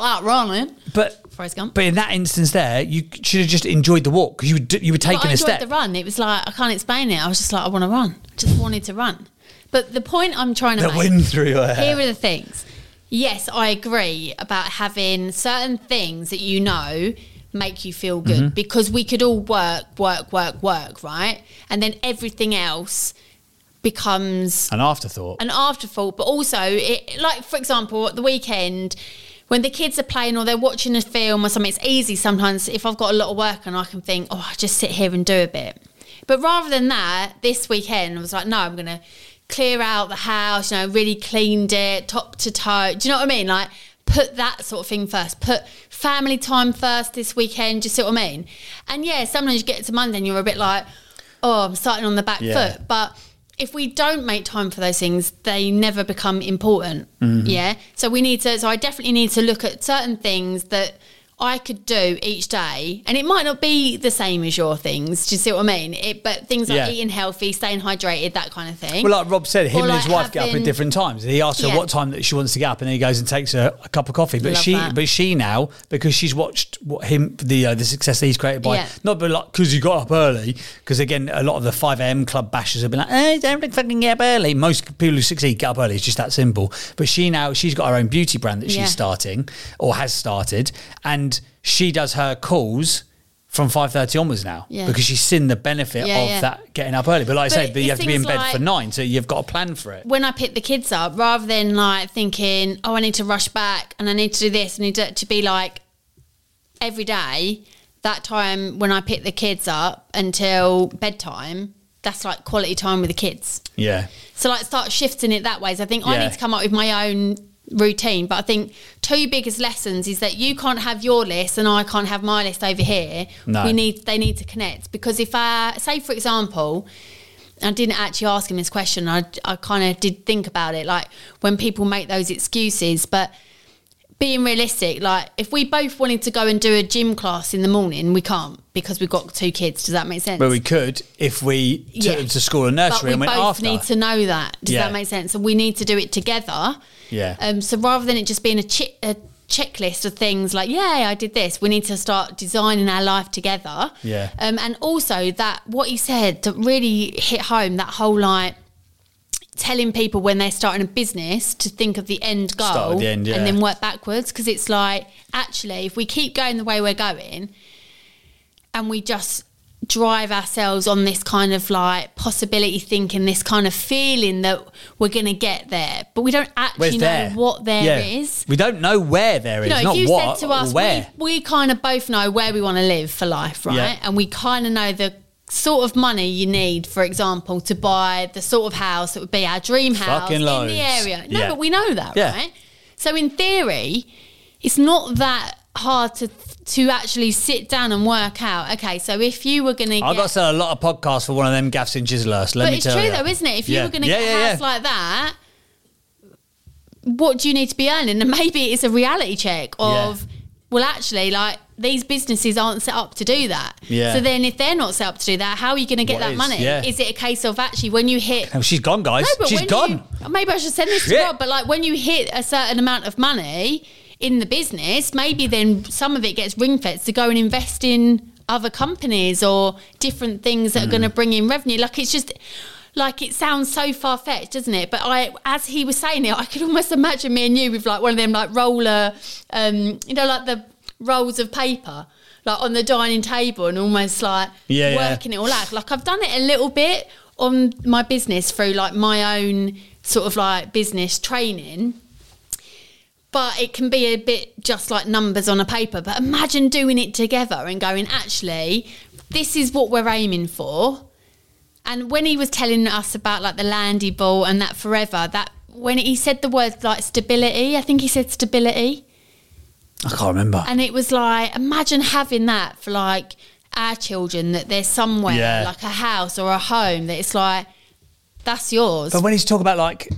like running. But in that instance there, you should have just enjoyed the walk because you were taking a step. I enjoyed the run. It was like, I can't explain it. I was just like, I want to run. Just wanted to run. But the point I'm trying to make... The wind through your hair. Here are the things. Yes, I agree about having certain things that you know... make you feel good, mm-hmm. because we could all work, right? And then everything else becomes... An afterthought. But also, like, for example, at the weekend, when the kids are playing or they're watching a film or something, it's easy sometimes if I've got a lot of work and I can think, oh, I'll just sit here and do a bit. But rather than that, this weekend, I was like, no, I'm going to clear out the house, you know, really cleaned it, top to toe. Do you know what I mean? Like... Put that sort of thing first. Put family time first this weekend. Do you see what I mean? And yeah, sometimes you get to Monday and you're a bit like, oh, I'm starting on the back foot. But if we don't make time for those things, they never become important. Mm-hmm. Yeah. So we need to, so I definitely need to look at certain things that I could do each day. And it might not be the same as your things. Do you see what I mean? But things like eating healthy, staying hydrated, that kind of thing. Well, like Rob said, him and his wife get up at different times. He asks her what time that she wants to get up and then he goes and takes her a cup of coffee. But she now, because she's watched the success that he's created by, not because he got up early, because again, a lot of the 5am club bashers have been like, oh, don't fucking get up early. Most people who succeed get up early. It's just that simple. But she's got her own beauty brand that she's starting or has started, and she does her calls from 5:30 onwards now because she's seen the benefit of that getting up early. But like I say, you have to be in bed for 9, so you've got a plan for it. When I pick the kids up, rather than like thinking, oh, I need to rush back and I need to do this, and I need to be like every day, that time when I pick the kids up until bedtime, that's like quality time with the kids. Yeah. So like start shifting it that way. So I think I need to come up with my own routine, but I think two biggest lessons is that you can't have your list and I can't have my list over here. No. They need to connect, because if I say, for example, I didn't actually ask him this question, I kind of did think about it, like when people make those excuses, but being realistic, like if we both wanted to go and do a gym class in the morning, we can't because we've got two kids. Does that make sense? But we could if we took them to school and nursery and went after. But we both need to know that. Does that make sense? And we need to do it together. Yeah. So rather than it just being a checklist of things like, yeah, I did this, we need to start designing our life together. Yeah. And also that what you said that really hit home, that whole like telling people when they're starting a business to think of the end goal and then work backwards, because it's like, actually, if we keep going the way we're going and we just drive ourselves on this kind of like possibility thinking, this kind of feeling that we're going to get there, but we don't actually know what there is. We don't know where there is, not what. You said to us, where. We kind of both know where we want to live for life, right? Yeah. And we kind of know the sort of money you need, for example, to buy the sort of house that would be our dream house in the area. No, but we know that, right? So in theory, it's not that hard to actually sit down and work out, okay, so if you were going to get... I've got to sell a lot of podcasts for one of them gaffs and chiselers, let me tell you. But it's true though, isn't it? If you were going to get a house like that, what do you need to be earning? And maybe it's a reality check of... Well, actually, like, these businesses aren't set up to do that. Yeah. So then if they're not set up to do that, how are you going to get that money? Yeah. Is it a case of actually when you hit... Oh, she's gone, guys. No, she's gone. Maybe I should send this to Rob, but, like, when you hit a certain amount of money in the business, maybe then some of it gets ring-fenced to go and invest in other companies or different things that are going to bring in revenue. Like, it's just... Like, it sounds so far-fetched, doesn't it? But as he was saying it, I could almost imagine me and you with, like, one of them, like, roller, like the rolls of paper, like, on the dining table and almost, like, working it all out. Like, I've done it a little bit on my business through, like, my own sort of, like, business training. But it can be a bit just like numbers on a paper. But imagine doing it together and going, actually, this is what we're aiming for. And when he was telling us about, like, the Landy Ball and that forever, that when he said the words, like, stability, I think he said stability. I can't remember. And it was like, imagine having that for, like, our children, that there's somewhere, like a house or a home, that it's like, That's yours. But when he's talking about, like,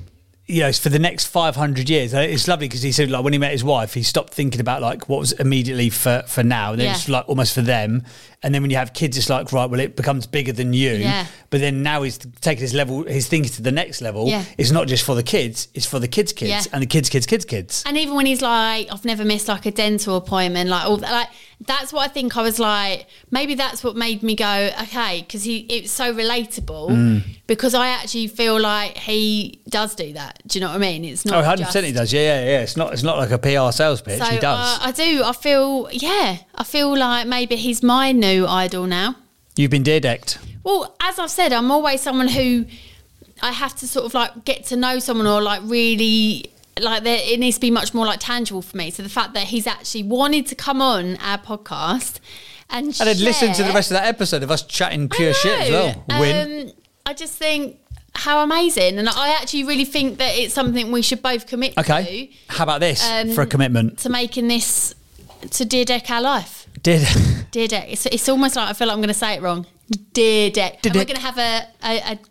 you know, for the next 500 years, it's lovely because he said, like, when he met his wife, he stopped thinking about, like, what was immediately for now. And then it's, like, almost for them. And then when you have kids, it's like, right, well, it becomes bigger than you. Yeah. But then now he's taking his level, his thinking to the next level. Yeah. It's not just for the kids, it's for the kids' kids and the kids' kids' kids' kids. And even when he's like, I've never missed, like, a dental appointment, like, all that, like, that's what I think I was like, maybe that's what made me go, okay, because it's so relatable because I actually feel like he does do that. Do you know what I mean? It's not 100% just, he does. Yeah. It's not like a PR sales pitch. So he does. I feel like maybe he's my new idol now. You've been Dyrdeked. Well, as I've said, I'm always someone who I have to sort of like get to know someone or like really... like it needs to be much more like tangible for me. So the fact that he's actually wanted to come on our podcast and had listened to the rest of that episode of us chatting pure shit as well. I just think how amazing, and I actually really think that it's something we should both commit to. Okay, how about this for a commitment to making this to Dyrdek our life? Dyrdek. It's almost like I feel like I'm going to say it wrong. Dyrdek. And we're going to have a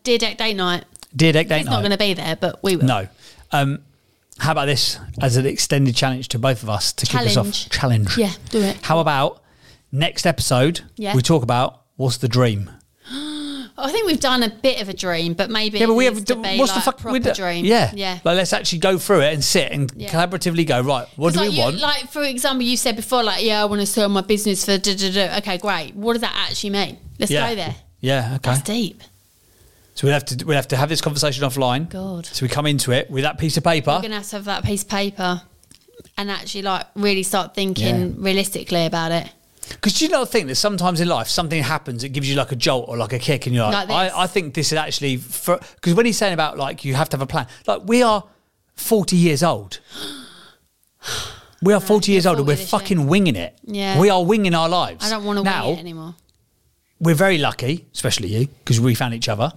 Dyrdek date night. Dyrdek date night. It's not going to be there, but we will. No. How about this as an extended challenge to both of us to kick us off? Challenge. Yeah, do it. How about next episode we talk about what's the dream? I think we've done a bit of a dream, but maybe but we have to be what's like the proper dream. Yeah. Like, let's actually go through it and sit and collaboratively go, right, what do we want? Like, for example, you said before, like, I want to sell my business for da-da-da. Okay, great. What does that actually mean? Let's go there. Yeah, okay. That's deep. So we'll have to have this conversation offline. God. So we come into it with that piece of paper. We're going to have that piece of paper and actually like really start thinking realistically about it. Because do you not think that sometimes in life something happens that gives you like a jolt or like a kick and you're like I think this is actually... Because when he's saying about like you have to have a plan, like we are 40 years old. We are 40 years old and we're fucking winging it. Yeah. We are winging our lives. I don't want to wing it anymore. We're very lucky, especially you, because we found each other.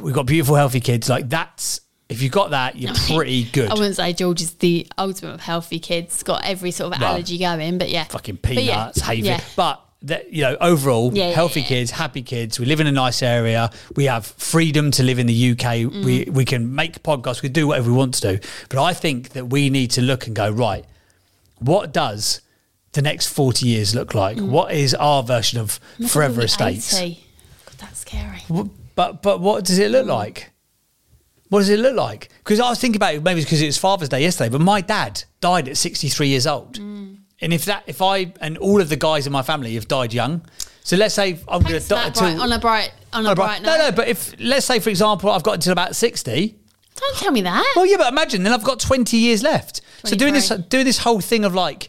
We've got beautiful, healthy kids. Like that's, if you've got that, you're pretty good. I wouldn't say George is the ultimate of healthy kids. He's got every sort of allergy going, but fucking peanuts, hay. But overall, healthy kids, happy kids. We live in a nice area. We have freedom to live in the UK. We can make podcasts. We can do whatever we want to do. But I think that we need to look and go, right, what does the next 40 years look like? What is our version of Forever Estates? 80. God, that's scary. But what does it look like? What does it look like? Because I was thinking about it, maybe because it was Father's Day yesterday, but my dad died at 63 years old. And if I and all of the guys in my family have died young, so let's say I'm going to die until on a bright note. No, but if let's say for example I've got until about 60. Don't tell me that. Well, yeah, but imagine then I've got 20 years left. So doing this whole thing of like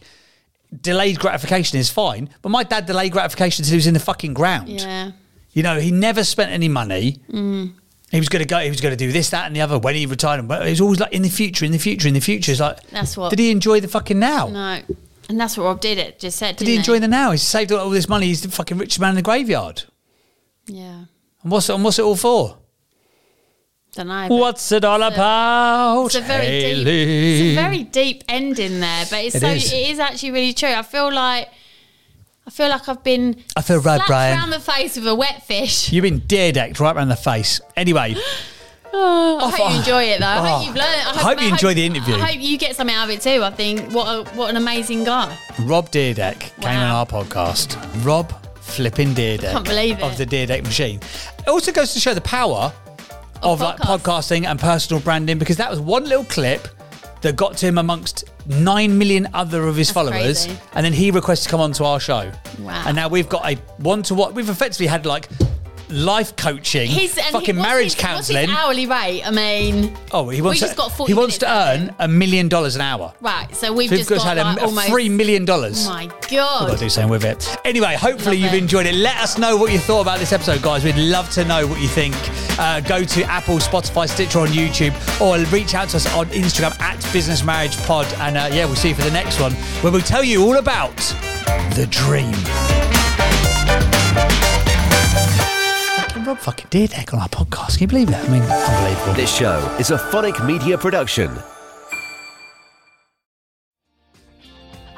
delayed gratification is fine, but my dad delayed gratification until he was in the fucking ground. Yeah. You know, he never spent any money. He was going to go, he was going to do this, that and the other when he retired. But it was always like in the future. It's like, that's what. Did he enjoy the fucking now? No. And that's what Rob Dyrdek just said, did he enjoy the now? He saved all this money. He's the fucking richest man in the graveyard. Yeah. And what's it all for? Don't know. What's it all about? It's a very deep ending there. But it is actually really true. I feel like I've been slapped around the face with a wet fish. You've been Dyrdeked right around the face. Anyway. I hope you enjoy it, though. I hope you've learned. I hope you enjoy the interview. I hope you get something out of it, too. I think, what an amazing guy. Rob Dyrdek came on our podcast. Rob flipping Dyrdek. I can't believe it. Of the Dyrdek Machine. It also goes to show the power of like podcasting and personal branding, because that was one little clip that got to him amongst 9 million other of his followers. Crazy. And then he requests to come onto our show. Wow. And now we've got a one-to-one. We've effectively had like life coaching, fucking marriage counselling. What's his hourly rate? I mean... Oh, he wants to earn $1 million an hour. Right, so we've just got $3 million. Oh my God. We've got to do something with it. Anyway, hopefully you've enjoyed it. Let us know what you thought about this episode, guys. We'd love to know what you think. Go to Apple, Spotify, Stitcher on YouTube, or reach out to us on Instagram @BusinessMarriagePod. And we'll see you for the next one, where we'll tell you all about the dream. Rob fucking Dyrdek on our podcast. Can you believe that? I mean, unbelievable. This show is a Phonic Media production.